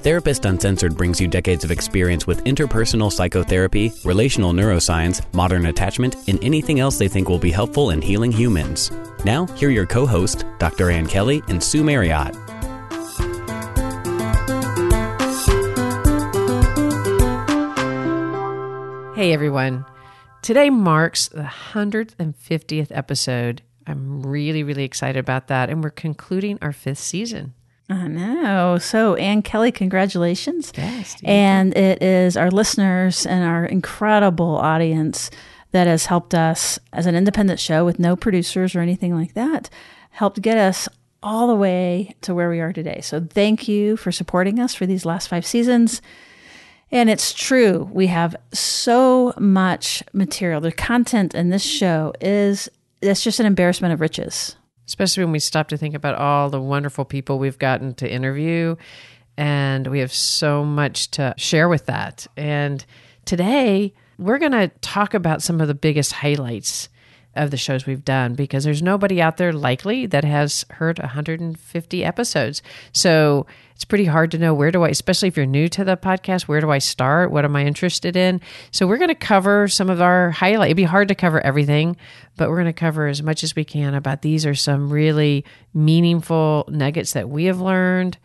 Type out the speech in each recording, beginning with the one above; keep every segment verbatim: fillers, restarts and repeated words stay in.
Therapist Uncensored brings you decades of experience with interpersonal psychotherapy, relational neuroscience, modern attachment, and anything else they think will be helpful in healing humans. Now, here are your co-hosts, Doctor Ann Kelly and Sue Marriott. Hey, everyone. Today marks the one hundred fiftieth episode. I'm really, really excited about that, and we're concluding our fifth season. I know. So, Ann Kelly, congratulations. Yes, and it is our listeners and our incredible audience that has helped us as an independent show with no producers or anything like that, helped get us all the way to where we are today. So thank you for supporting us for these last five seasons. And it's true. We have so much material. The content in this show is, it's just an embarrassment of riches. Especially when we stop to think about all the wonderful people we've gotten to interview. And we have so much to share with that. And today, we're going to talk about some of the biggest highlights of the shows we've done, because there's nobody out there likely that has heard one hundred fifty episodes. So it's pretty hard to know where do I, especially if you're new to the podcast, where do I start? What am I interested in? So we're going to cover some of our highlights. It'd be hard to cover everything, but we're going to cover as much as we can about these are some really meaningful nuggets that we have learned,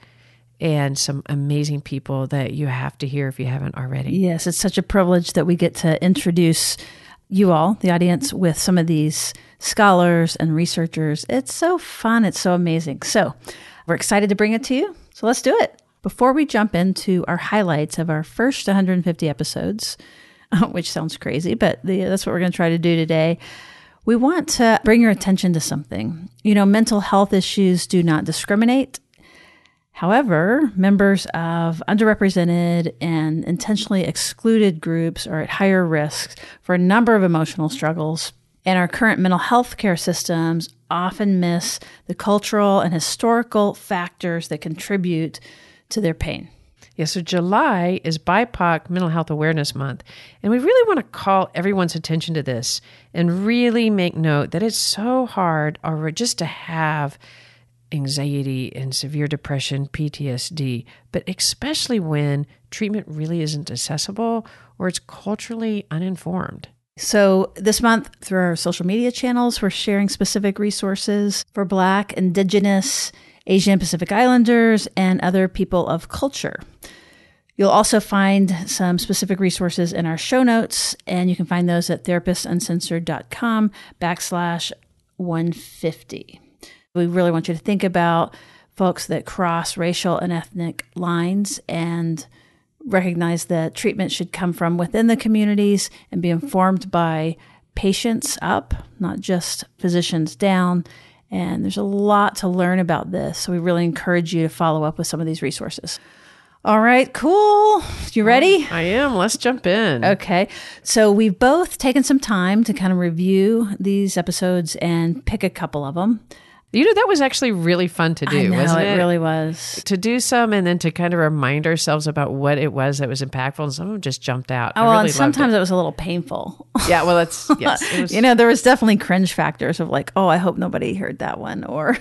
and some amazing people that you have to hear if you haven't already. Yes, it's such a privilege that we get to introduce you all, the audience, with some of these scholars and researchers. It's so fun. It's so amazing. So we're excited to bring it to you. So let's do it. Before we jump into our highlights of our first one hundred fifty episodes, which sounds crazy, but the, that's what we're going to try to do today. We want to bring your attention to something. You know, mental health issues do not discriminate. However, members of underrepresented and intentionally excluded groups are at higher risk for a number of emotional struggles, and our current mental health care systems often miss the cultural and historical factors that contribute to their pain. Yeah, so July is B I P O C Mental Health Awareness Month, and we really want to call everyone's attention to this and really make note that it's so hard or just to have anxiety and severe depression, P T S D, but especially when treatment really isn't accessible or it's culturally uninformed. So this month, through our social media channels, we're sharing specific resources for Black, Indigenous, Asian Pacific Islanders, and other people of culture. You'll also find some specific resources in our show notes, and you can find those at therapist uncensored dot com backslash one fifty. We really want you to think about folks that cross racial and ethnic lines and recognize that treatment should come from within the communities and be informed by patients up, not just physicians down. And there's a lot to learn about this. So we really encourage you to follow up with some of these resources. All right, cool. You ready? I am. Let's jump in. Okay. So we've both taken some time to kind of review these episodes and pick a couple of them. You know, that was actually really fun to do, I know, wasn't it? It really was. To do some and then to kind of remind ourselves about what it was that was impactful. And some of them just jumped out. Oh, I really and sometimes it. it was a little painful. Yeah, well, that's, yes. It was, you know, there was definitely cringe factors of like, oh, I hope nobody heard that one. Or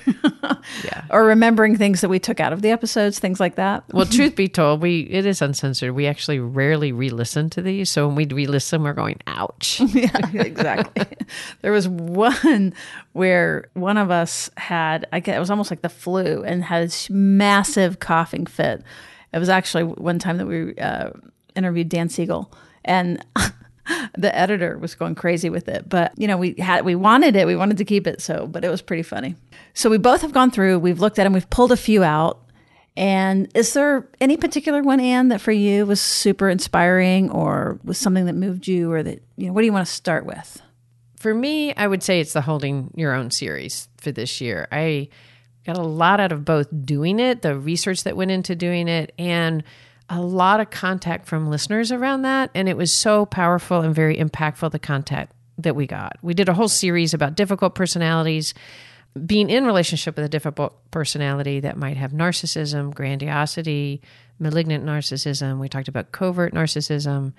yeah. Or remembering things that we took out of the episodes, things like that. Well, truth be told, we it is uncensored. We actually rarely re-listen to these. So when we re-listen, we're going, ouch. Yeah, exactly. There was one where one of us had, I guess it was almost like the flu, and had this massive coughing fit. It was actually one time that we uh, interviewed Dan Siegel, and the editor was going crazy with it. But, you know, we had, we wanted it, we wanted to keep it. So, but it was pretty funny. So we both have gone through, we've looked at them, we've pulled a few out. And is there any particular one, Ann, that for you was super inspiring or was something that moved you, or that, you know, what do you want to start with? For me, I would say it's the Holding Your Own series for this year. I got a lot out of both doing it, the research that went into doing it, and a lot of contact from listeners around that. And it was so powerful and very impactful, the contact that we got. We did a whole series about difficult personalities, being in relationship with a difficult personality that might have narcissism, grandiosity, malignant narcissism. We talked about covert narcissism.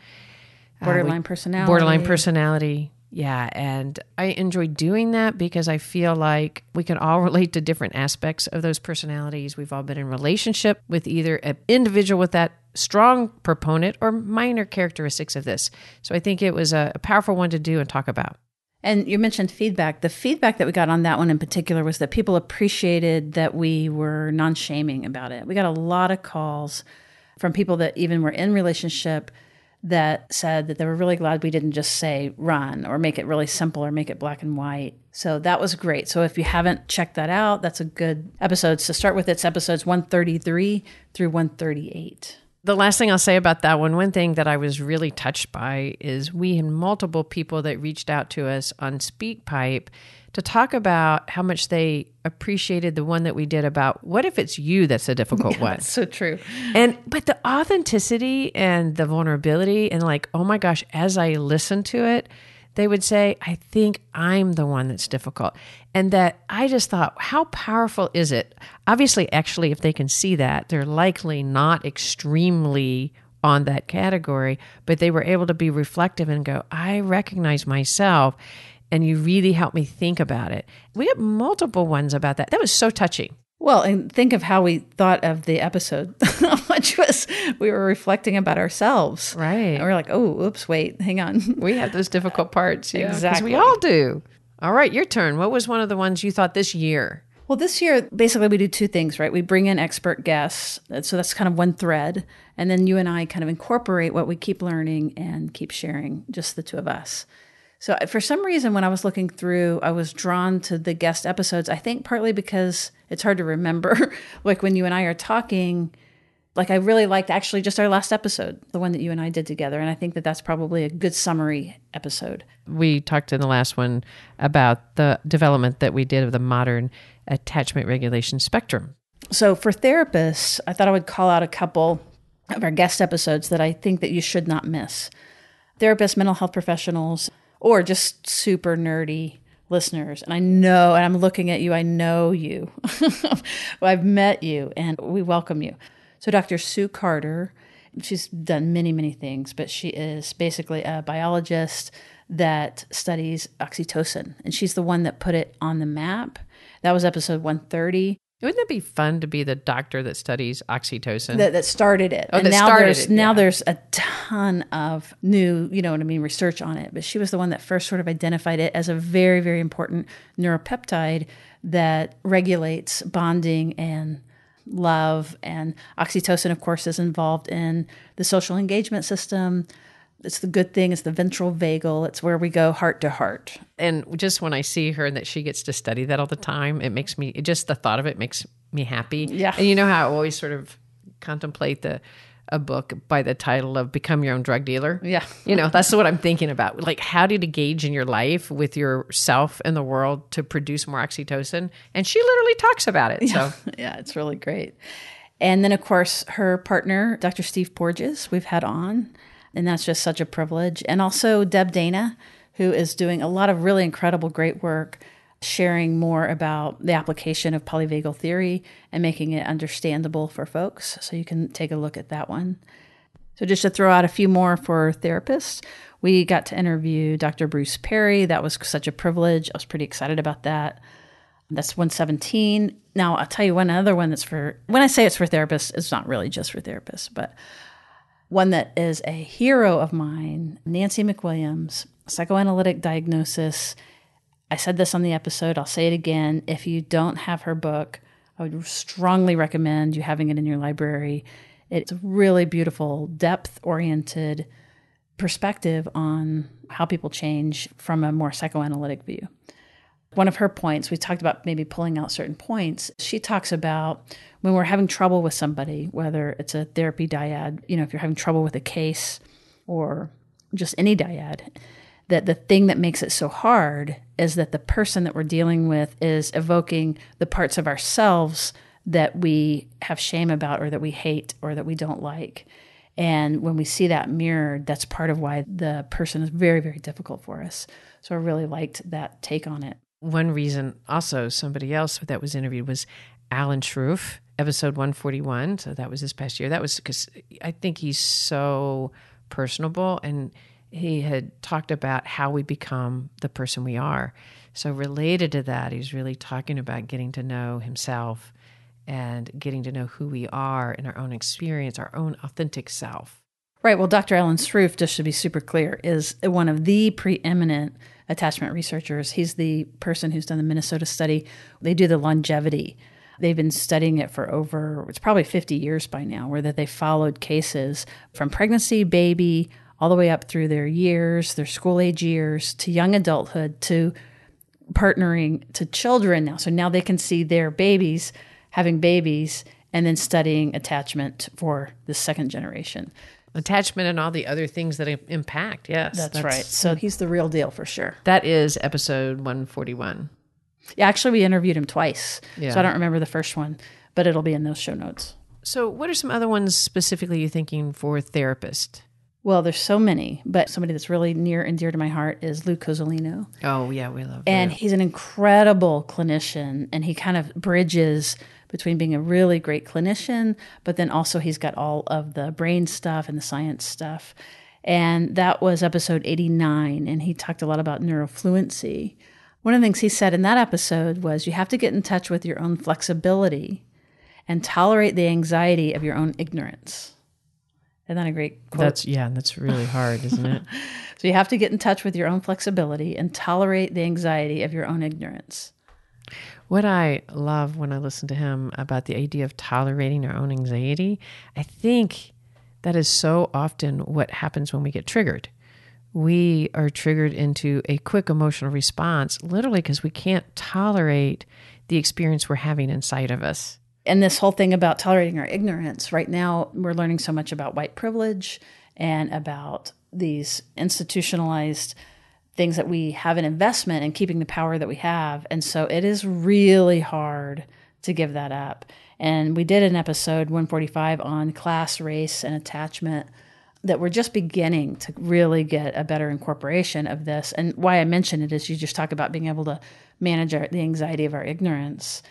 Borderline uh, we, personality. Borderline personality. Yeah, and I enjoy doing that because I feel like we can all relate to different aspects of those personalities. We've all been in relationship with either an individual with that strong proponent or minor characteristics of this. So I think it was a, a powerful one to do and talk about. And you mentioned feedback. The feedback that we got on that one in particular was that people appreciated that we were non-shaming about it. We got a lot of calls from people that even were in relationship that said that they were really glad we didn't just say run or make it really simple or make it black and white. So that was great. So if you haven't checked that out, that's a good episode to start with. It's episodes one thirty-three through one thirty-eight. The last thing I'll say about that one, one thing that I was really touched by is we had multiple people that reached out to us on SpeakPipe to talk about how much they appreciated the one that we did about what if it's you that's a difficult yeah, one. That's so true. And but the authenticity and the vulnerability and like, oh my gosh, as I listened to it, they would say, I think I'm the one that's difficult. And that I just thought, how powerful is it? Obviously, actually, if they can see that, they're likely not extremely on that category, but they were able to be reflective and go, I recognize myself. And you really helped me think about it. We had multiple ones about that. That was so touching. Well, and think of how we thought of the episode, which was we were reflecting about ourselves. Right. And we were like, oh, oops, wait, hang on. We have those difficult parts. Yeah, exactly. Because we all do. All right, your turn. What was one of the ones you thought this year? Well, this year, basically, we do two things, right? We bring in expert guests. So that's kind of one thread. And then you and I kind of incorporate what we keep learning and keep sharing, just the two of us. So for some reason, when I was looking through, I was drawn to the guest episodes, I think partly because it's hard to remember, like when you and I are talking, like I really liked actually just our last episode, the one that you and I did together. And I think that that's probably a good summary episode. We talked in the last one about the development that we did of the modern attachment regulation spectrum. So for therapists, I thought I would call out a couple of our guest episodes that I think that you should not miss. Therapists, mental health professionals, or just super nerdy listeners. And I know, and I'm looking at you, I know you. Well, I've met you, and we welcome you. So Doctor Sue Carter, she's done many, many things, but she is basically a biologist that studies oxytocin. And she's the one that put it on the map. That was episode one thirty. Wouldn't that be fun to be the doctor that studies oxytocin? That, that started it. Oh, and that now started there's, it. Yeah. Now there's a ton of new, you know what I mean, research on it. But she was the one that first sort of identified it as a very, very important neuropeptide that regulates bonding and love. And oxytocin, of course, is involved in the social engagement system. It's the good thing. It's the ventral vagal. It's where we go heart to heart. And just when I see her and that she gets to study that all the time, it makes me, it just the thought of it makes me happy. Yeah. And you know how I always sort of contemplate the a book by the title of Become Your Own Drug Dealer? Yeah. You know, that's what I'm thinking about. Like, how do you engage in your life with yourself and the world to produce more oxytocin? And she literally talks about it. Yeah. So yeah, it's really great. And then, of course, her partner, Doctor Steve Porges, we've had on. And that's just such a privilege. And also Deb Dana, who is doing a lot of really incredible, great work, sharing more about the application of polyvagal theory and making it understandable for folks. So you can take a look at that one. So just to throw out a few more for therapists, we got to interview Doctor Bruce Perry. That was such a privilege. I was pretty excited about that. That's one seventeen. Now, I'll tell you one other one that's for, when I say it's for therapists, it's not really just for therapists, but one that is a hero of mine, Nancy McWilliams, psychoanalytic diagnosis. I said this on the episode. I'll say it again. If you don't have her book, I would strongly recommend you having it in your library. It's a really beautiful, depth-oriented perspective on how people change from a more psychoanalytic view. One of her points, we talked about maybe pulling out certain points. She talks about when we're having trouble with somebody, whether it's a therapy dyad, you know, if you're having trouble with a case or just any dyad, that the thing that makes it so hard is that the person that we're dealing with is evoking the parts of ourselves that we have shame about or that we hate or that we don't like. And when we see that mirrored, that's part of why the person is very, very difficult for us. So I really liked that take on it. One reason also somebody else that was interviewed was Alan Sroufe, episode one forty-one. So that was this past year. That was because I think he's so personable, and he had talked about how we become the person we are. So related to that, he's really talking about getting to know himself and getting to know who we are in our own experience, our own authentic self. Right. Well, Doctor Alan Sroufe, just to be super clear, is one of the preeminent attachment researchers. He's the person who's done the Minnesota study. They do the longevity. They've been studying it for over, it's probably fifty years by now, where that they followed cases from pregnancy, baby, all the way up through their years, their school age years, to young adulthood, to partnering, to children now. So now they can see their babies having babies, and then studying attachment for the second generation. Attachment and all the other things that impact, yes. That's, that's right. So he's the real deal for sure. That is episode one forty-one. Yeah, actually, we interviewed him twice, yeah. So I don't remember the first one, but it'll be in those show notes. So what are some other ones specifically you're thinking for therapist? Well, there's so many, but somebody that's really near and dear to my heart is Luke Cozzolino. Oh, yeah, we love him. And Luke. He's an incredible clinician, and he kind of bridges between being a really great clinician, but then also he's got all of the brain stuff and the science stuff. And that was episode eighty-nine, and he talked a lot about neurofluency. One of the things he said in that episode was you have to get in touch with your own flexibility and tolerate the anxiety of your own ignorance. Isn't that a great quote? That's, yeah, that's really hard, isn't it? So you have to get in touch with your own flexibility and tolerate the anxiety of your own ignorance. What I love when I listen to him about the idea of tolerating our own anxiety, I think that is so often what happens when we get triggered. We are triggered into a quick emotional response, literally because we can't tolerate the experience we're having inside of us. And this whole thing about tolerating our ignorance, right now we're learning so much about white privilege and about these institutionalized things that we have an investment in keeping the power that we have. And so it is really hard to give that up. And we did an episode one forty-five on class, race, and attachment that we're just beginning to really get a better incorporation of this. And why I mention it is you just talk about being able to manage our, the anxiety of our ignorance,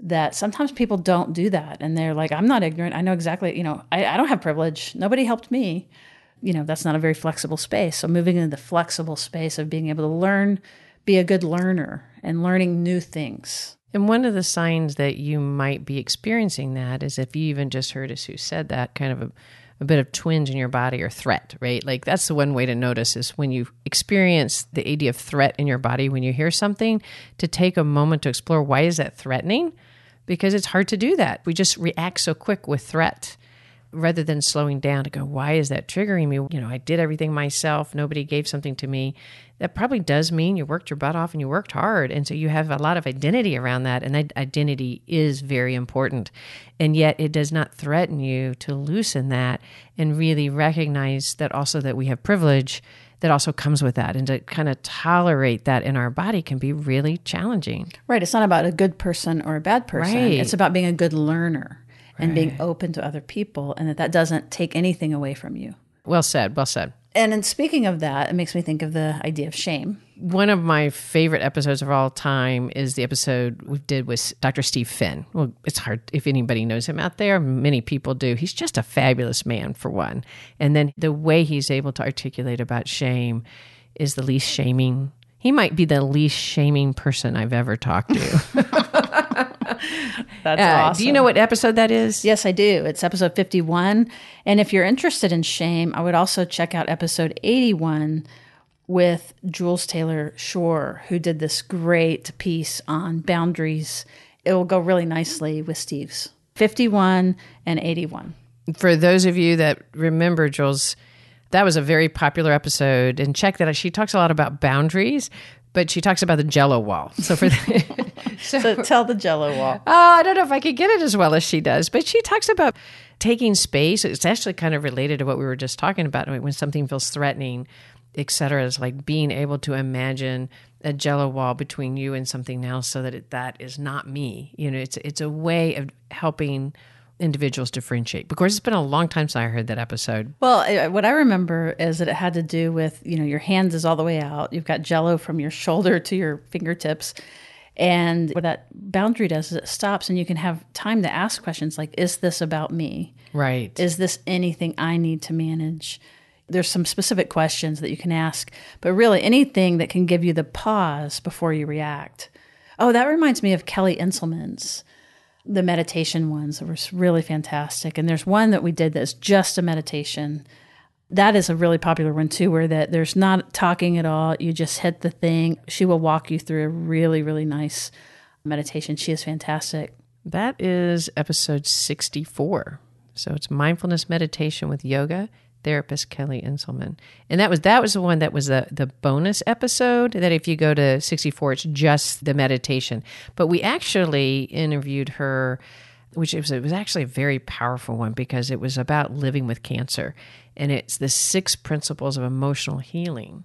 that sometimes people don't do that. And they're like, I'm not ignorant. I know exactly, you know, I, I don't have privilege. Nobody helped me. You know, that's not a very flexible space. So moving into the flexible space of being able to learn, be a good learner and learning new things. And one of the signs that you might be experiencing that is if you even just heard us who said that, kind of a, a bit of twinge in your body or threat, right? Like that's the one way to notice is when you experience the idea of threat in your body, when you hear something, to take a moment to explore why is that threatening? Because it's hard to do that. We just react so quick with threat. Rather than slowing down to go, why is that triggering me? You know, I did everything myself. Nobody gave something to me. That probably does mean you worked your butt off and you worked hard. And so you have a lot of identity around that. And that identity is very important. And yet it does not threaten you to loosen that and really recognize that also that we have privilege that also comes with that. And to kind of tolerate that in our body can be really challenging. Right. It's not about a good person or a bad person. Right. It's about being a good learner. Right. And being open to other people, and that that doesn't take anything away from you. Well said, well said. And in speaking of that, it makes me think of the idea of shame. One of my favorite episodes of all time is the episode we did with Doctor Steve Finn. Well, it's hard if anybody knows him out there. Many people do. He's just a fabulous man, for one. And then the way he's able to articulate about shame is the least shaming. He might be the least shaming person I've ever talked to. That's uh, awesome. Do you know what episode that is? Yes, I do. It's episode fifty-one. And if you're interested in shame, I would also check out episode eighty-one with Jules Taylor Shore, who did this great piece on boundaries. It will go really nicely with Steve's. fifty-one and eighty-one. For those of you that remember Jules, that was a very popular episode. And check that out. She talks a lot about boundaries, but she talks about the Jell-O wall. So for the, so, so tell the Jell-O wall. Oh, I don't know if I could get it as well as she does, but she talks about taking space. It's actually kind of related to what we were just talking about. I mean, when something feels threatening, et cetera, is like being able to imagine a jello wall between you and something else so that it, that is not me. You know, it's, it's a way of helping individuals differentiate. Of course, it's been a long time since I heard that episode. Well, what I remember is that it had to do with, you know, your hands is all the way out. You've got jello from your shoulder to your fingertips. And what that boundary does is it stops and you can have time to ask questions like, is this about me? Right. Is this anything I need to manage? There's some specific questions that you can ask, but really anything that can give you the pause before you react. Oh, that reminds me of Kelly Inselman's, the meditation ones that were really fantastic. And there's one that we did that's just a meditation. That is a really popular one too, where that there's not talking at all. You just hit the thing. She will walk you through a really, really nice meditation. She is fantastic. That is episode sixty-four. So it's mindfulness meditation with yoga therapist Kelly Inselman. And that was that was the one that was the, the bonus episode that if you go to sixty-four, it's just the meditation. But we actually interviewed her, which it was, it was actually a very powerful one because it was about living with cancer. And it's the six principles of emotional healing.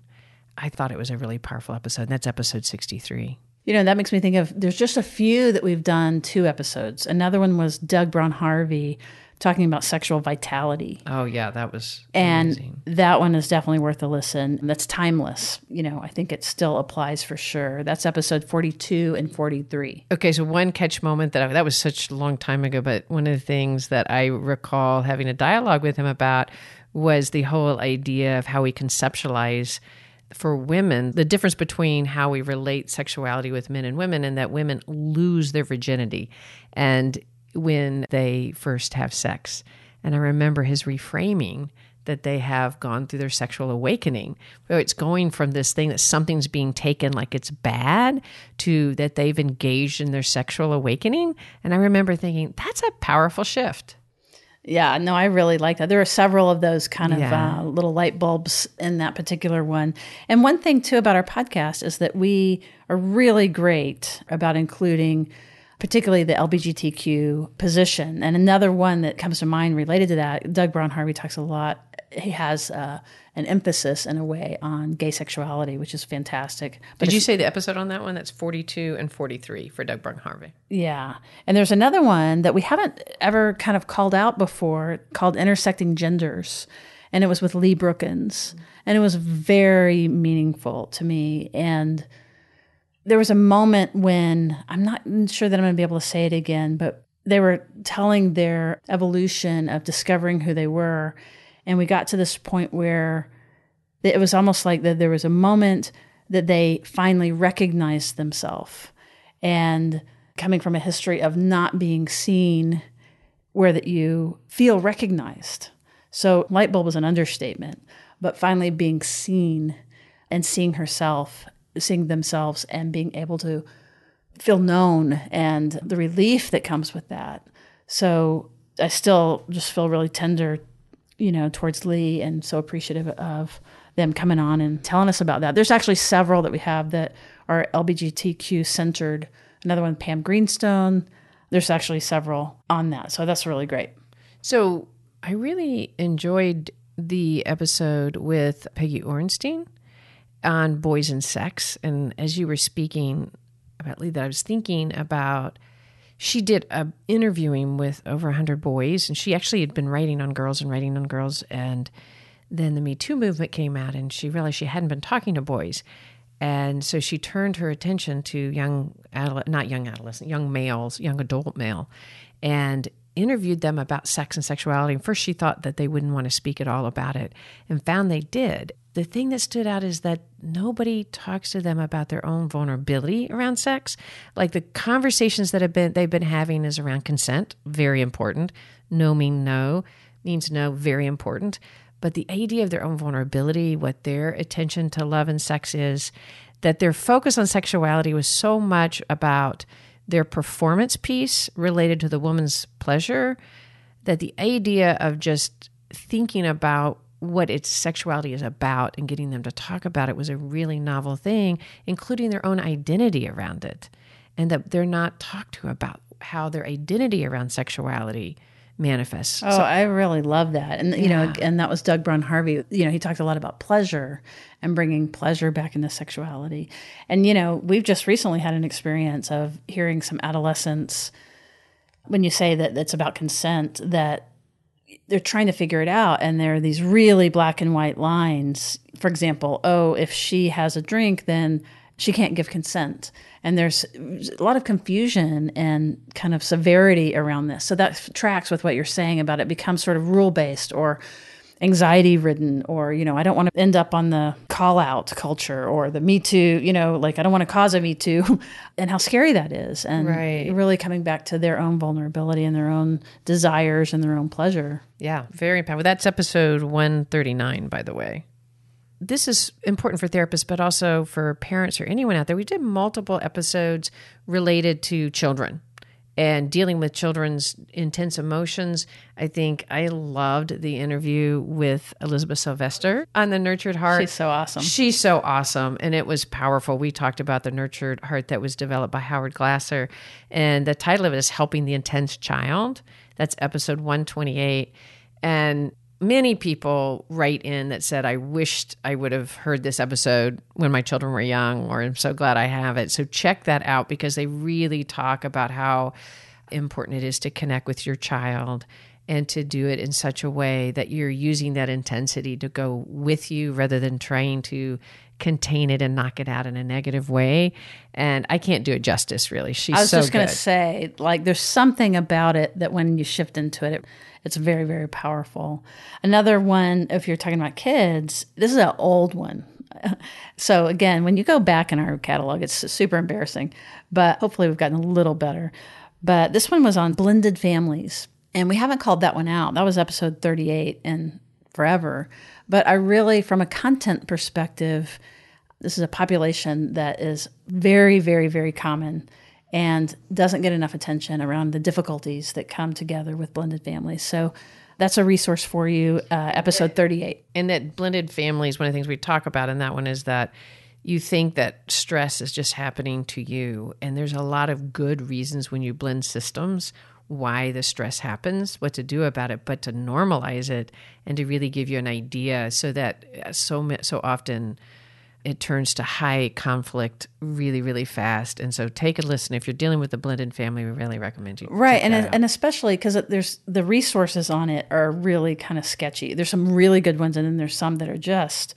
I thought it was a really powerful episode. That's episode sixty-three. You know, that makes me think of, there's just a few that we've done two episodes. Another one was Doug Braun-Harvey talking about sexual vitality. Oh yeah, that was amazing. And that one is definitely worth a listen. That's timeless. You know, I think it still applies for sure. That's episode forty-two and forty-three. Okay, so one catch moment that I, that was such a long time ago, but one of the things that I recall having a dialogue with him about was the whole idea of how we conceptualize for women, the difference between how we relate sexuality with men and women, and that women lose their virginity and when they first have sex. And I remember his reframing that they have gone through their sexual awakening. So it's going from this thing that something's being taken like it's bad to that they've engaged in their sexual awakening. And I remember thinking, that's a powerful shift. Yeah, no, I really like that. There are several of those kind of yeah. uh, little light bulbs in that particular one. And one thing, too, about our podcast is that we are really great about including particularly the L G B T Q position. And another one that comes to mind related to that, Doug Braun-Harvey talks a lot. He has uh, an emphasis, in a way, on gay sexuality, which is fantastic. But Did you say the episode on that one? That's forty-two and forty-three for Doug Braun-Harvey. Yeah. And there's another one that we haven't ever kind of called out before called Intersecting Genders. And it was with Lee Brookins. Mm-hmm. And it was very meaningful to me. And there was a moment when, I'm not sure that I'm going to be able to say it again, but they were telling their evolution of discovering who they were. And we got to this point where it was almost like that there was a moment that they finally recognized themselves. And coming from a history of not being seen, where that you feel recognized. So light bulb was an understatement, but finally being seen and seeing herself, seeing themselves and being able to feel known and the relief that comes with that. So I still just feel really tender, you know, towards Lee and so appreciative of them coming on and telling us about that. There's actually several that we have that are L G B T Q centered. Another one, Pam Greenstone. There's actually several on that. So that's really great. So I really enjoyed the episode with Peggy Orenstein on boys and sex. And as you were speaking about Lee, that I was thinking about, she did a interviewing with over one hundred boys, and she actually had been writing on girls and writing on girls, and then the Me Too movement came out, and she realized she hadn't been talking to boys. And so she turned her attention to young, adole- not young adolescent, young males, young adult male, and interviewed them about sex and sexuality. And first she thought that they wouldn't want to speak at all about it, and found they did. The thing that stood out is that nobody talks to them about their own vulnerability around sex. Like the conversations that have been they've been having is around consent, very important. No mean no means no, very important. But the idea of their own vulnerability, what their attention to love and sex is, that their focus on sexuality was so much about their performance piece related to the woman's pleasure, that the idea of just thinking about what its sexuality is about and getting them to talk about it was a really novel thing, including their own identity around it. And that they're not talked to about how their identity around sexuality manifests. Oh, so, I really love that. And, you yeah. know, and that was Doug Braun-Harvey. You know, he talked a lot about pleasure and bringing pleasure back into sexuality. And, you know, we've just recently had an experience of hearing some adolescents, when you say that it's about consent, that they're trying to figure it out. And there are these really black and white lines. For example, oh, if she has a drink, then she can't give consent. And there's a lot of confusion and kind of severity around this. So that tracks with what you're saying about it becomes sort of rule-based or anxiety-ridden or, you know, I don't want to end up on the call-out culture or the Me Too, you know, like I don't want to cause a Me Too and how scary that is. And right. really coming back to their own vulnerability and their own desires and their own pleasure. Yeah, very impactful. That's episode one thirty-nine, by the way. This is important for therapists, but also for parents or anyone out there. We did multiple episodes related to children and dealing with children's intense emotions. I think I loved the interview with Elizabeth Sylvester on the Nurtured Heart. She's so awesome. She's so awesome. And it was powerful. We talked about the Nurtured Heart that was developed by Howard Glasser. And the title of it is Helping the Intense Child. That's episode one twenty-eight. And many people write in that said, I wished I would have heard this episode when my children were young, or I'm so glad I have it. So check that out because they really talk about how important it is to connect with your child and to do it in such a way that you're using that intensity to go with you rather than trying to contain it and knock it out in a negative way. And I can't do it justice, really. She's so good. I was so just going to say, like, there's something about it that when you shift into it, it, it's very, very powerful. Another one, if you're talking about kids, this is an old one. So again, when you go back in our catalog, it's super embarrassing, but hopefully we've gotten a little better. But this one was on blended families, and we haven't called that one out. That was episode thirty-eight and forever. But I really, from a content perspective, this is a population that is very, very, very common and doesn't get enough attention around the difficulties that come together with blended families. So that's a resource for you, uh, episode thirty-eight. And that blended families, one of the things we talk about in that one is that you think that stress is just happening to you. And there's a lot of good reasons when you blend systems why the stress happens, what to do about it, but to normalize it and to really give you an idea so that so so often it turns to high conflict really, really fast. And so take a listen. If you're dealing with a blended family, we really recommend you. Right. And and especially because there's the resources on it are really kind of sketchy. There's some really good ones. And then there's some that are just,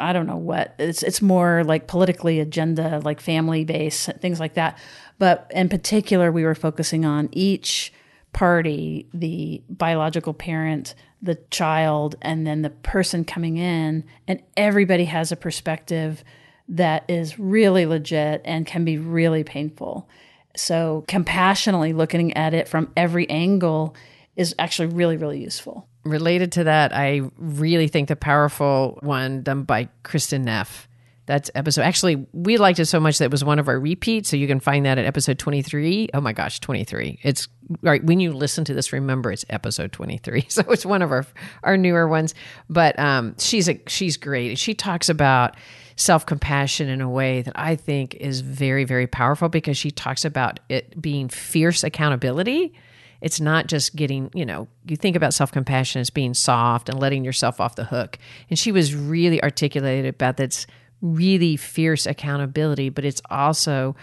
I don't know what, it's it's more like politically agenda, like family based, things like that. But in particular, we were focusing on each party, the biological parent, the child, and then the person coming in. And everybody has a perspective that is really legit and can be really painful. So compassionately looking at it from every angle is actually really, really useful. Related to that, I really think the powerful one done by Kristen Neff. That's episode. Actually, we liked it so much that it was one of our repeats. So you can find that at episode twenty-three. Oh my gosh, twenty-three. It's right when you listen to this, remember it's episode twenty-three. So it's one of our our newer ones. But um, she's a she's great. She talks about self-compassion in a way that I think is very, very powerful because she talks about it being fierce accountability. It's not just getting, you know, you think about self-compassion as being soft and letting yourself off the hook. And she was really articulated about that's really fierce accountability, but it's also,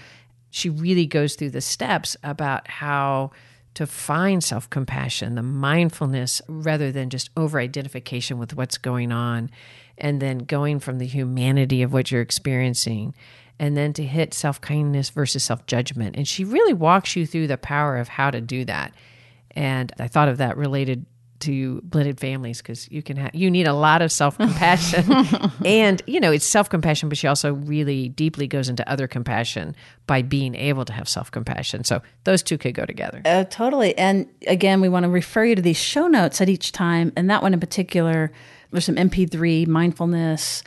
she really goes through the steps about how to find self-compassion, the mindfulness, rather than just over-identification with what's going on, and then going from the humanity of what you're experiencing, and then to hit self-kindness versus self-judgment. And she really walks you through the power of how to do that. And I thought of that related to blended families because you can ha- you need a lot of self-compassion and, you know, it's self-compassion, but she also really deeply goes into other compassion by being able to have self-compassion. So those two could go together. Uh, totally. And again, we want to refer you to these show notes at each time. And that one in particular, there's some M P three mindfulness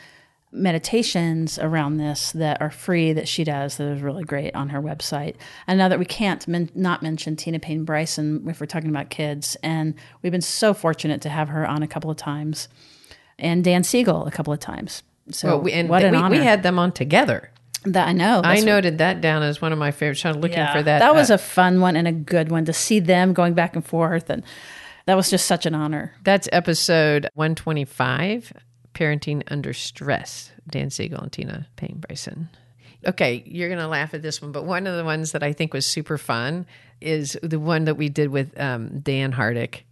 meditations around this that are free that she does that is really great on her website. And now that we can't men- not mention Tina Payne Bryson if we're talking about kids, and we've been so fortunate to have her on a couple of times, and Dan Siegel a couple of times. So well, we, and what an we, honor. We had them on together. That I know. I noted what, that down as one of my favorites. I'm looking yeah, for that. That was uh, a fun one and a good one to see them going back and forth. And that was just such an honor. That's episode one twenty-five, Parenting Under Stress, Dan Siegel and Tina Payne Bryson. Okay, you're going to laugh at this one, but one of the ones that I think was super fun is the one that we did with um, Dan Hardick.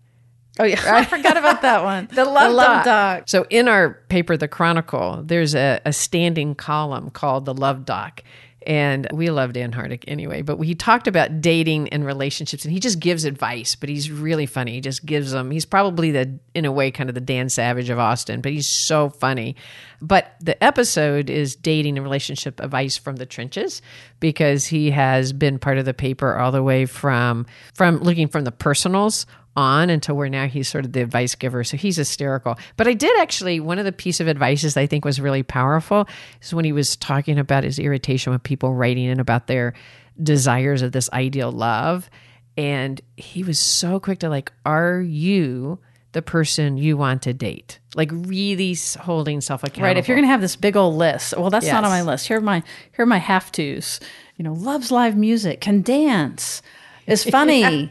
Oh, yeah. I forgot about that one. The Love, the Love Doc. Doc. So in our paper, The Chronicle, there's a, a standing column called The Love Doc. And we love Dan Hardick anyway. But he talked about dating and relationships. And he just gives advice, but he's really funny. He just gives them. He's probably, the, in a way, kind of the Dan Savage of Austin. But he's so funny. But the episode is Dating and Relationship Advice from the Trenches, because he has been part of the paper all the way from, from looking from the personals on until where now he's sort of the advice giver. So he's hysterical. But I did actually, one of the piece of advices that I think was really powerful is when he was talking about his irritation with people writing in about their desires of this ideal love. And he was so quick to like, are you the person you want to date? Like really holding self accountable. Right. If you're going to have this big old list, well, that's yes. not on my list. Here are my, here are my have-tos. You know, loves live music, can dance, is funny.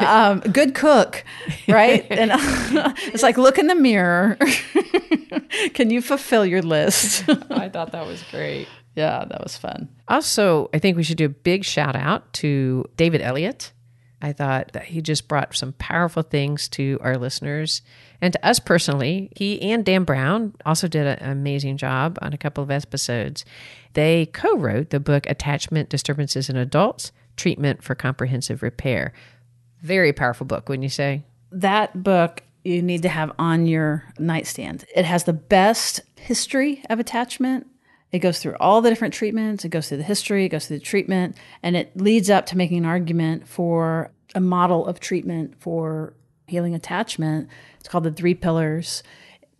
um, good cook, right? And it's like, look in the mirror. Can you fulfill your list? I thought that was great. Yeah, that was fun. Also, I think we should do a big shout out to David Elliott. I thought that he just brought some powerful things to our listeners and to us personally. He and Dan Brown also did an amazing job on a couple of episodes. They co-wrote the book Attachment Disturbances in Adults, Treatment for Comprehensive Repair. Very powerful book, wouldn't you say? That book you need to have on your nightstand. It has the best history of attachment. It goes through all the different treatments. It goes through the history. It goes through the treatment. And it leads up to making an argument for a model of treatment for healing attachment. It's called The Three Pillars.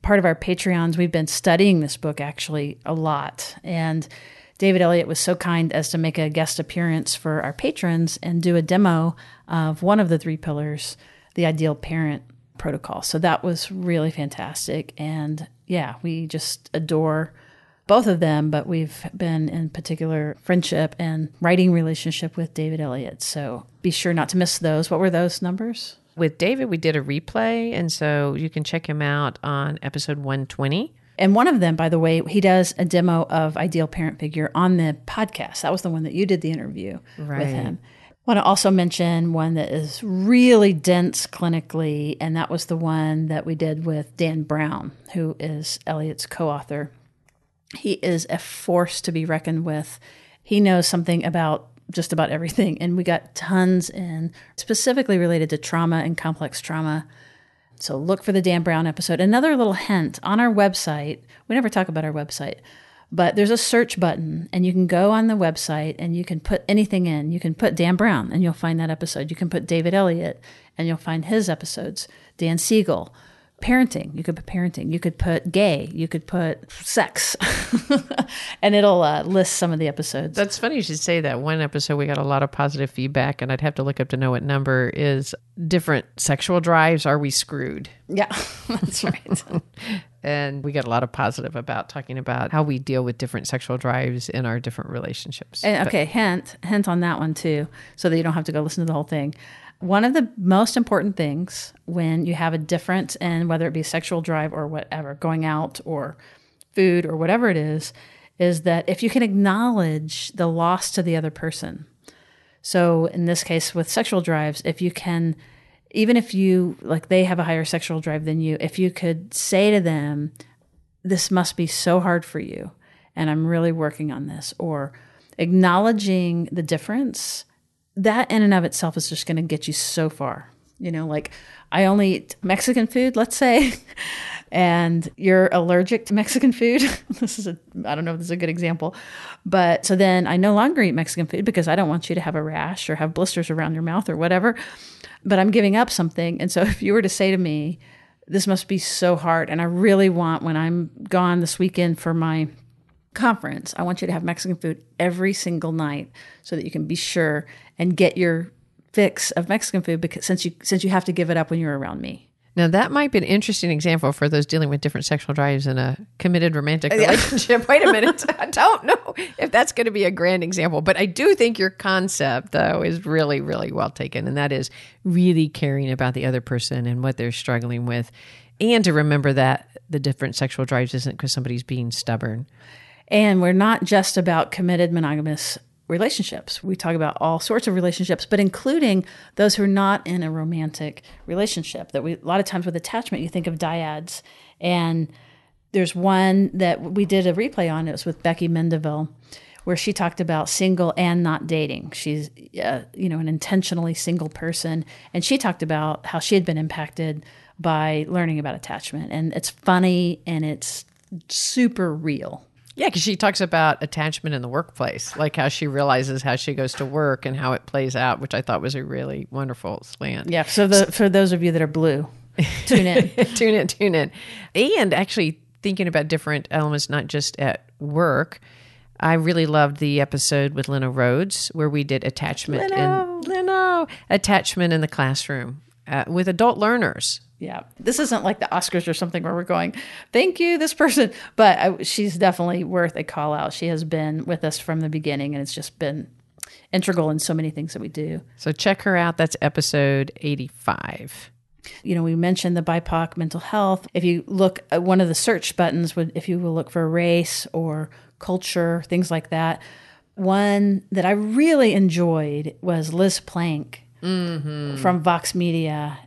Part of our Patreons, we've been studying this book actually a lot. And David Elliott was so kind as to make a guest appearance for our patrons and do a demo of one of the three pillars, the Ideal Parent Protocol. So that was really fantastic. And yeah, we just adore both of them, but we've been in particular friendship and writing relationship with David Elliott. So be sure not to miss those. What were those numbers? With David, we did a replay. And so you can check him out on episode one twenty. And one of them, by the way, he does a demo of Ideal Parent Figure on the podcast. That was the one that you did the interview right. with him. I want to also mention one that is really dense clinically, and that was the one that we did with Dan Brown, who is Elliott's co-author. He is a force to be reckoned with. He knows something about just about everything, and we got tons in, specifically related to trauma and complex trauma. So look for the Dan Brown episode. Another little hint, on our website, we never talk about our website, but there's a search button, and you can go on the website, and you can put anything in. You can put Dan Brown, and you'll find that episode. You can put David Elliott, and you'll find his episodes. Dan Siegel, parenting. You could put parenting. You could put gay. You could put sex. And it'll uh, list some of the episodes. That's funny you should say that. One episode we got a lot of positive feedback, and I'd have to look up to know what number is. Different sexual drives, are we screwed? Yeah, that's right. And we got a lot of positive about talking about how we deal with different sexual drives in our different relationships. And, okay, but, hint, hint on that one too, so that you don't have to go listen to the whole thing. One of the most important things when you have a difference in whether it be sexual drive or whatever, going out or food or whatever it is, is that if you can acknowledge the loss to the other person. So in this case with sexual drives, if you can, even if you, like they have a higher sexual drive than you, if you could say to them, this must be so hard for you, and I'm really working on this, or acknowledging the difference, that in and of itself is just going to get you so far. You know, like I only eat Mexican food, let's say, and you're allergic to Mexican food. This is a, I don't know if this is a good example, but so then I no longer eat Mexican food because I don't want you to have a rash or have blisters around your mouth or whatever, but I'm giving up something. And so if you were to say to me, this must be so hard, and I really want, when I'm gone this weekend for my conference, I want you to have Mexican food every single night so that you can be sure and get your fix of Mexican food, because since you since you have to give it up when you're around me. Now, that might be an interesting example for those dealing with different sexual drives in a committed romantic relationship. Wait a minute. I don't know if that's going to be a grand example, but I do think your concept, though, is really, really well taken. And that is really caring about the other person and what they're struggling with. And to remember that the different sexual drives isn't because somebody's being stubborn. And we're not just about committed monogamous relationships. We talk about all sorts of relationships, but including those who are not in a romantic relationship. That we, a lot of times with attachment, you think of dyads. And there's one that we did a replay on. It was with Becky Mendeville, where she talked about single and not dating. She's, uh, you know, an intentionally single person. And she talked about how she had been impacted by learning about attachment. And it's funny and it's super real. Yeah, because she talks about attachment in the workplace, like how she realizes how she goes to work and how it plays out, which I thought was a really wonderful slant. Yeah, so the, for those of you that are blue, tune in. tune in, tune in. And actually thinking about different elements, not just at work, I really loved the episode with Lena Rhodes where we did attachment, Leno, in, Leno, attachment in the classroom uh, with adult learners. Yeah, this isn't like the Oscars or something where we're going, thank you, this person. But I, she's definitely worth a call out. She has been with us from the beginning, and it's just been integral in so many things that we do. So check her out. That's episode eighty-five. You know, we mentioned the B I P O C mental health. If you look at one of the search buttons, would if you will look for race or culture, things like that. One that I really enjoyed was Liz Plank mm-hmm. from Vox Media.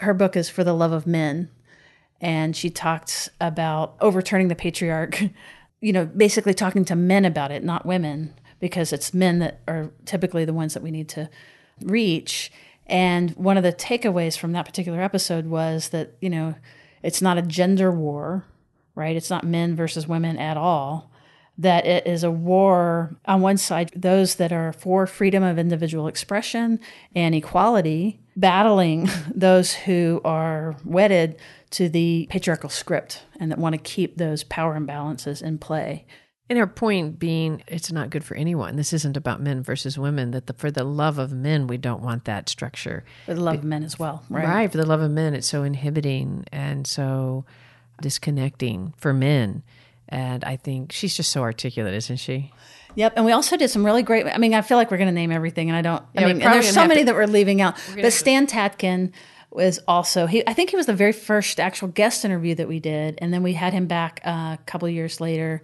Her book is For the Love of Men, and she talked about overturning the patriarch, you know, basically talking to men about it, not women, because it's men that are typically the ones that we need to reach. And one of the takeaways from that particular episode was that, you know, it's not a gender war, right? It's not men versus women at all, that it is a war on one side, those that are for freedom of individual expression and equality, battling those who are wedded to the patriarchal script and that want to keep those power imbalances in play. And her point being, it's not good for anyone. This isn't about men versus women, that the, for the love of men, we don't want that structure. For the love but, of men as well, right? Right, for the love of men, it's so inhibiting and so disconnecting for men. And I think she's just so articulate, isn't she? Yep. And we also did some really great, I mean, I feel like we're going to name everything and I don't, yeah, I mean, and there's so many to, that we're leaving out. We're but Stan Tatkin was also, he. I think he was the very first actual guest interview that we did. And then we had him back uh, a couple of years later.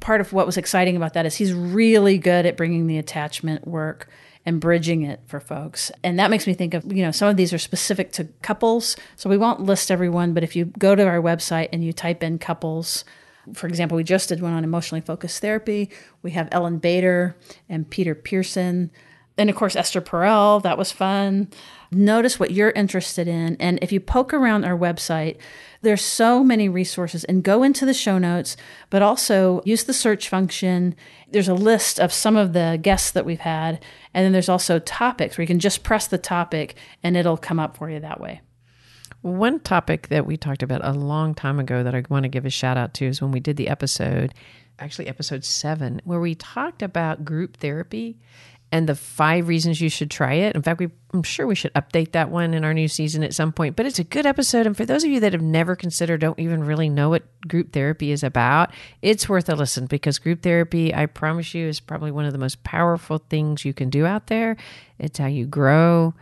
Part of what was exciting about that is he's really good at bringing the attachment work and bridging it for folks. And that makes me think of, you know, some of these are specific to couples. So we won't list everyone, but if you go to our website and you type in couples, for example, we just did one on emotionally focused therapy. We have Ellen Bader and Peter Pearson. And of course, Esther Perel, that was fun. Notice what you're interested in. And if you poke around our website, there's so many resources and go into the show notes, but also use the search function. There's a list of some of the guests that we've had. And then there's also topics where you can just press the topic and it'll come up for you that way. One topic that we talked about a long time ago that I want to give a shout out to is when we did the episode, actually episode seven, where we talked about group therapy and the five reasons you should try it. In fact, we, I'm sure we should update that one in our new season at some point, but it's a good episode. And for those of you that have never considered, don't even really know what group therapy is about, it's worth a listen because group therapy, I promise you, is probably one of the most powerful things you can do out there. It's how you grow,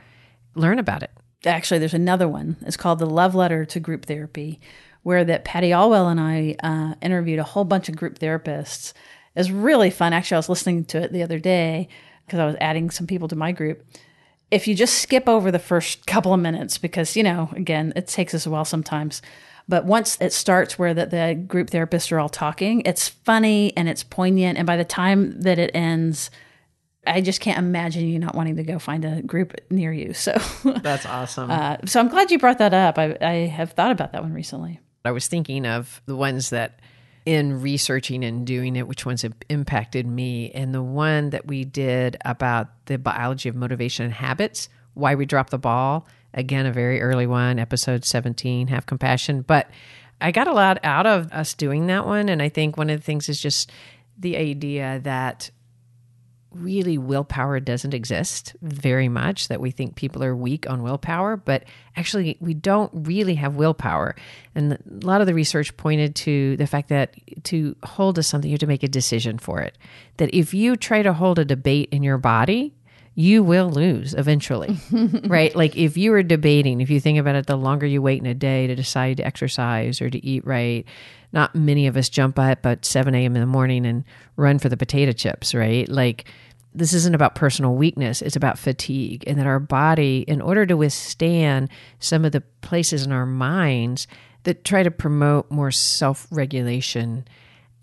learn about it. Actually, there's another one. It's called The Love Letter to Group Therapy, where that Patty Allwell and I uh, interviewed a whole bunch of group therapists. It's really fun. Actually, I was listening to it the other day because I was adding some people to my group. If you just skip over the first couple of minutes, because, you know, again, it takes us a while sometimes. But once it starts where the, the group therapists are all talking, it's funny and it's poignant. And by the time that it ends, I just can't imagine you not wanting to go find a group near you. So that's awesome. Uh, so I'm glad you brought that up. I, I have thought about that one recently. I was thinking of the ones that in researching and doing it, which ones have impacted me. And the one that we did about the biology of motivation and habits, why we drop the ball. Again, a very early one, episode seventeen, Have Compassion. But I got a lot out of us doing that one. And I think one of the things is just the idea that really willpower doesn't exist very much, that we think people are weak on willpower, but actually we don't really have willpower. And a lot of the research pointed to the fact that to hold to something, you have to make a decision for it. That if you try to hold a debate in your body, you will lose eventually, right? Like if you were debating, if you think about it, the longer you wait in a day to decide to exercise or to eat right, not many of us jump up at seven a.m. in the morning and run for the potato chips, right? Like this isn't about personal weakness. It's about fatigue, and that our body, in order to withstand some of the places in our minds that try to promote more self-regulation,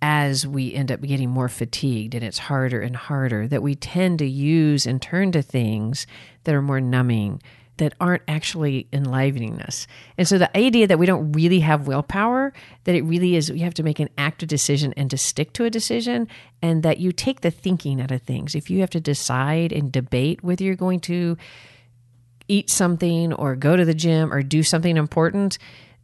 as we end up getting more fatigued and it's harder and harder, that we tend to use and turn to things that are more numbing, that aren't actually enlivening us. And so the idea that we don't really have willpower, that it really is, you have to make an active decision and to stick to a decision, and that you take the thinking out of things. If you have to decide and debate whether you're going to eat something or go to the gym or do something important,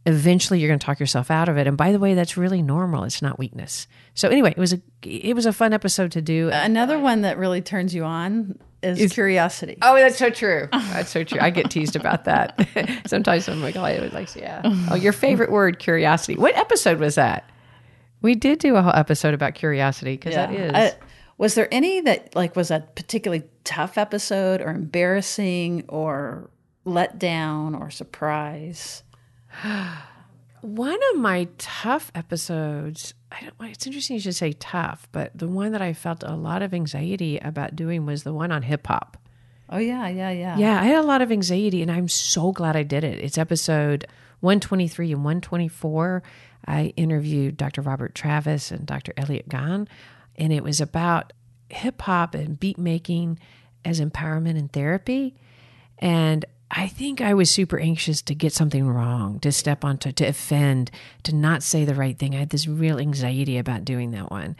eventually you're going to talk yourself out of it. And by the way, that's really normal. It's not weakness. So anyway, it was a it was a fun episode to do. Another one that really turns you on is it's, curiosity. Oh, that's so true. That's so true. I get teased about that. Sometimes I'm like, oh, I was like, yeah. Oh, your favorite word, curiosity. What episode was that? We did do a whole episode about curiosity because yeah. that is. I, was there any that like was a particularly tough episode or embarrassing or let down or surprise? One of my tough episodes, I don't, it's interesting you should say tough, but the one that I felt a lot of anxiety about doing was the one on hip hop. Oh, yeah, yeah, yeah. Yeah, I had a lot of anxiety, and I'm so glad I did it. It's episode one twenty-three and one twenty-four. I interviewed Doctor Robert Travis and Doctor Elliott Gahn, and it was about hip hop and beat making as empowerment and therapy. And I think I was super anxious to get something wrong, to step on, to, to offend, to not say the right thing. I had this real anxiety about doing that one.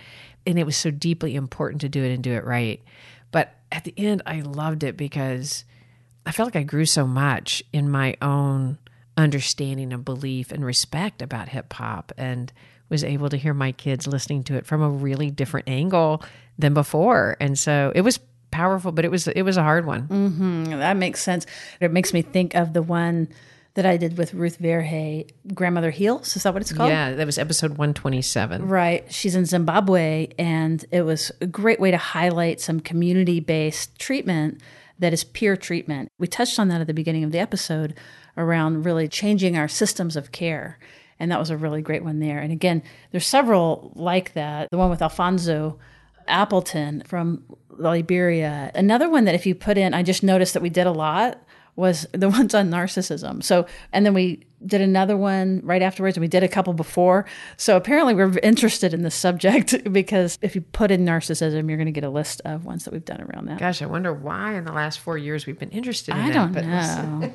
And it was so deeply important to do it and do it right. But at the end, I loved it because I felt like I grew so much in my own understanding and belief and respect about hip hop, and was able to hear my kids listening to it from a really different angle than before. And so it was powerful, but it was it was a hard one. Mm-hmm. That makes sense. It makes me think of the one that I did with Ruth Verhey, Grandmother Heals. Is that what it's called? Yeah, that was episode one twenty-seven. Right. She's in Zimbabwe, and it was a great way to highlight some community-based treatment that is peer treatment. We touched on that at the beginning of the episode around really changing our systems of care, and that was a really great one there. And again, there's several like that. The one with Alfonso Appleton from Liberia. Another one that if you put in, I just noticed that we did a lot, was the ones on narcissism. So, and then we did another one right afterwards, and we did a couple before. So apparently we're interested in this subject, because if you put in narcissism, you're going to get a list of ones that we've done around that. Gosh, I wonder why in the last four years we've been interested in I that. I don't but know.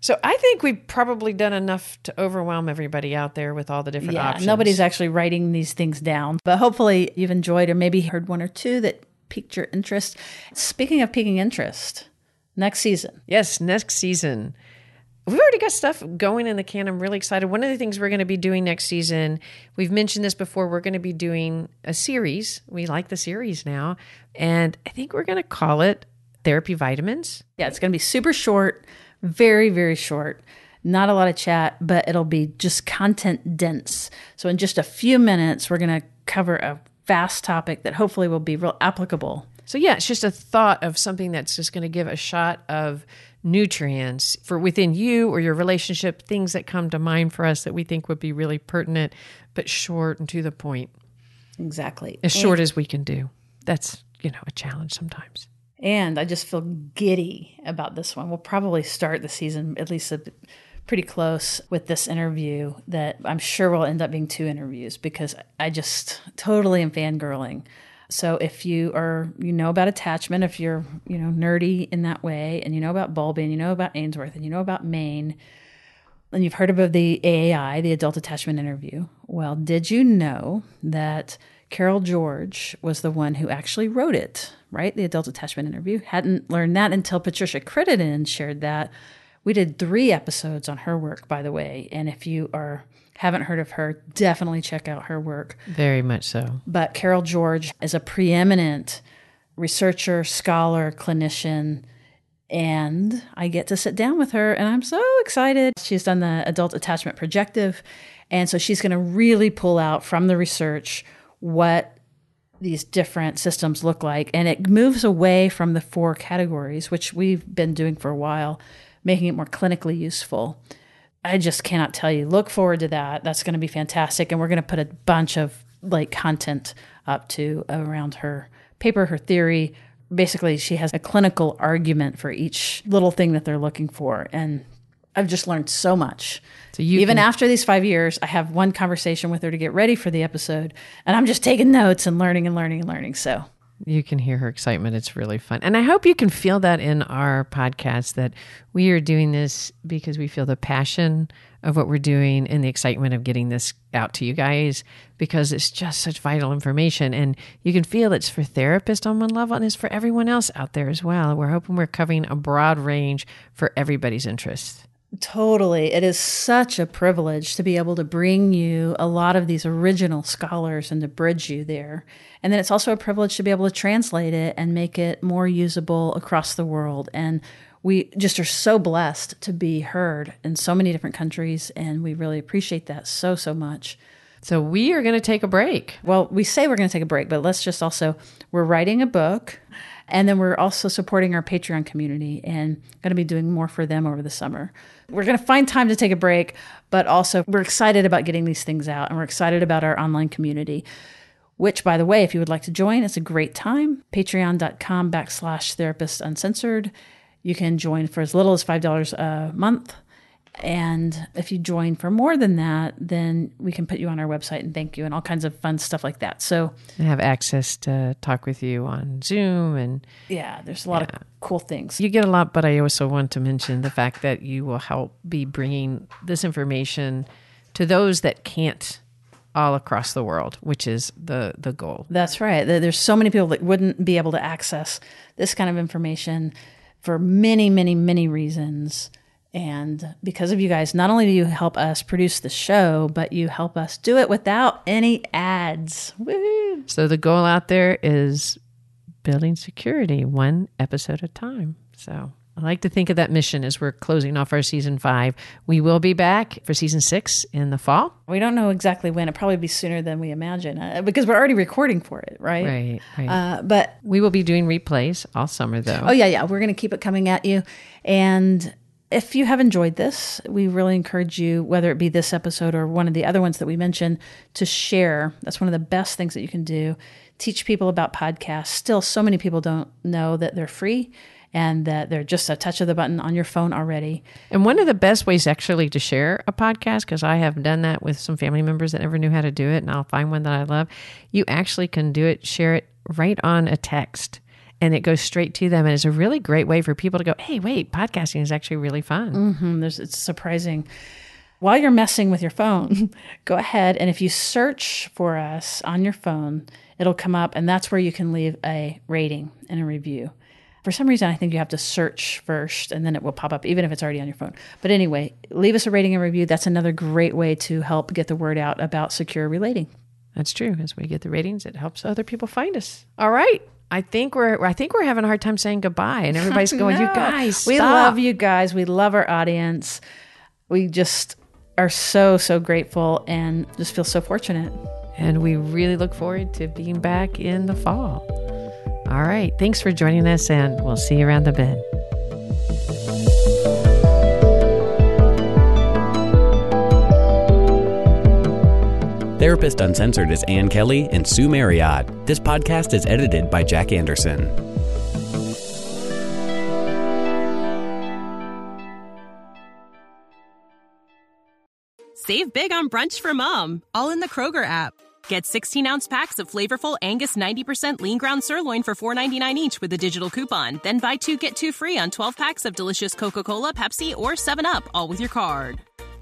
So I think we've probably done enough to overwhelm everybody out there with all the different yeah, options. Nobody's actually writing these things down, but hopefully you've enjoyed or maybe heard one or two that piqued your interest. Speaking of piquing interest, next season. Yes, next season. We've already got stuff going in the can. I'm really excited. One of the things we're going to be doing next season, we've mentioned this before, we're going to be doing a series. We like the series now. And I think we're going to call it Therapy Vitamins. Yeah, it's going to be super short. Very, very short. Not a lot of chat, but it'll be just content dense. So in just a few minutes, we're going to cover a vast topic that hopefully will be real applicable. So yeah, it's just a thought of something that's just going to give a shot of nutrients for within you or your relationship, things that come to mind for us that we think would be really pertinent, but short and to the point. Exactly. As and short as we can do. That's, you know, a challenge sometimes. And I just feel giddy about this one. We'll probably start the season at least a, pretty close with this interview that I'm sure will end up being two interviews, because I just totally am fangirling. So if you are, you know about attachment, if you're, you know, nerdy in that way, and you know about Bowlby, and you know about Ainsworth, and you know about Maine, and you've heard about the A A I, the Adult Attachment Interview. Well, did you know that Carol George was the one who actually wrote it, right? The Adult Attachment Interview. Hadn't learned that until Patricia Crittenden shared that. We did three episodes on her work, by the way. And if you are haven't heard of her, definitely check out her work. Very much so. But Carol George is a preeminent researcher, scholar, clinician, and I get to sit down with her, and I'm so excited. She's done the adult attachment projective, and so she's going to really pull out from the research what these different systems look like, and it moves away from the four categories, which we've been doing for a while, making it more clinically useful. I just cannot tell you. Look forward to that. That's going to be fantastic, and we're going to put a bunch of like content up to around her paper, her theory. Basically, she has a clinical argument for each little thing that they're looking for. And I've just learned so much. So you Even can... after these five years, I have one conversation with her to get ready for the episode. And I'm just taking notes and learning and learning and learning. So you can hear her excitement. It's really fun. And I hope you can feel that in our podcast, that we are doing this because we feel the passion of what we're doing and the excitement of getting this out to you guys, because it's just such vital information. And you can feel it's for therapists on one level, and it's for everyone else out there as well. We're hoping we're covering a broad range for everybody's interests. Totally. It is such a privilege to be able to bring you a lot of these original scholars and to bridge you there. And then it's also a privilege to be able to translate it and make it more usable across the world. And we just are so blessed to be heard in so many different countries, and we really appreciate that so, so much. So we are going to take a break. Well, we say we're going to take a break, but let's just also, we're writing a book, and then we're also supporting our Patreon community and going to be doing more for them over the summer. We're going to find time to take a break, but also we're excited about getting these things out, and we're excited about our online community, which, by the way, if you would like to join, it's a great time. Patreon.com backslash Therapist Uncensored. You can join for as little as five dollars a month. And if you join for more than that, then we can put you on our website and thank you and all kinds of fun stuff like that. So and have access to talk with you on Zoom. And yeah, there's a lot yeah. of cool things. You get a lot, but I also want to mention the fact that you will help be bringing this information to those that can't all across the world, which is the, the goal. That's right. There's so many people that wouldn't be able to access this kind of information for many, many, many reasons. And because of you guys, not only do you help us produce the show, but you help us do it without any ads. Woo-hoo. So the goal out there is building security one episode at a time. So I like to think of that mission as we're closing off our season five. We will be back for season six in the fall. We don't know exactly when. It'll probably be sooner than we imagine uh, because we're already recording for it, right? Right, right. Uh, but we will be doing replays all summer, though. Oh, yeah, yeah. We're going to keep it coming at you. And if you have enjoyed this, we really encourage you, whether it be this episode or one of the other ones that we mentioned, to share. That's one of the best things that you can do. Teach people about podcasts. Still, so many people don't know that they're free and that they're just a touch of the button on your phone already. And one of the best ways actually to share a podcast, because I have done that with some family members that never knew how to do it, and I'll find one that I love, you actually can do it, share it right on a text. And it goes straight to them. And it's a really great way for people to go, hey, wait, podcasting is actually really fun. Mm-hmm. There's, it's surprising. While you're messing with your phone, go ahead. And if you search for us on your phone, it'll come up. And that's where you can leave a rating and a review. For some reason, I think you have to search first and then it will pop up, even if it's already on your phone. But anyway, leave us a rating and review. That's another great way to help get the word out about secure relating. That's true. As we get the ratings, it helps other people find us. All right. I think we're I think we're having a hard time saying goodbye, and everybody's going, no, you guys, stop. We love you guys. We love our audience. We just are so, so grateful and just feel so fortunate. And we really look forward to being back in the fall. All right. Thanks for joining us, and we'll see you around the bend. Therapist Uncensored is Ann Kelly and Sue Marriott. This podcast is edited by Jack Anderson. Save big on brunch for mom, all in the Kroger app. Get sixteen-ounce packs of flavorful Angus ninety percent lean ground sirloin for four ninety-nine each with a digital coupon. Then buy two, get two free on twelve packs of delicious Coca-Cola, Pepsi, or seven up, all with your card.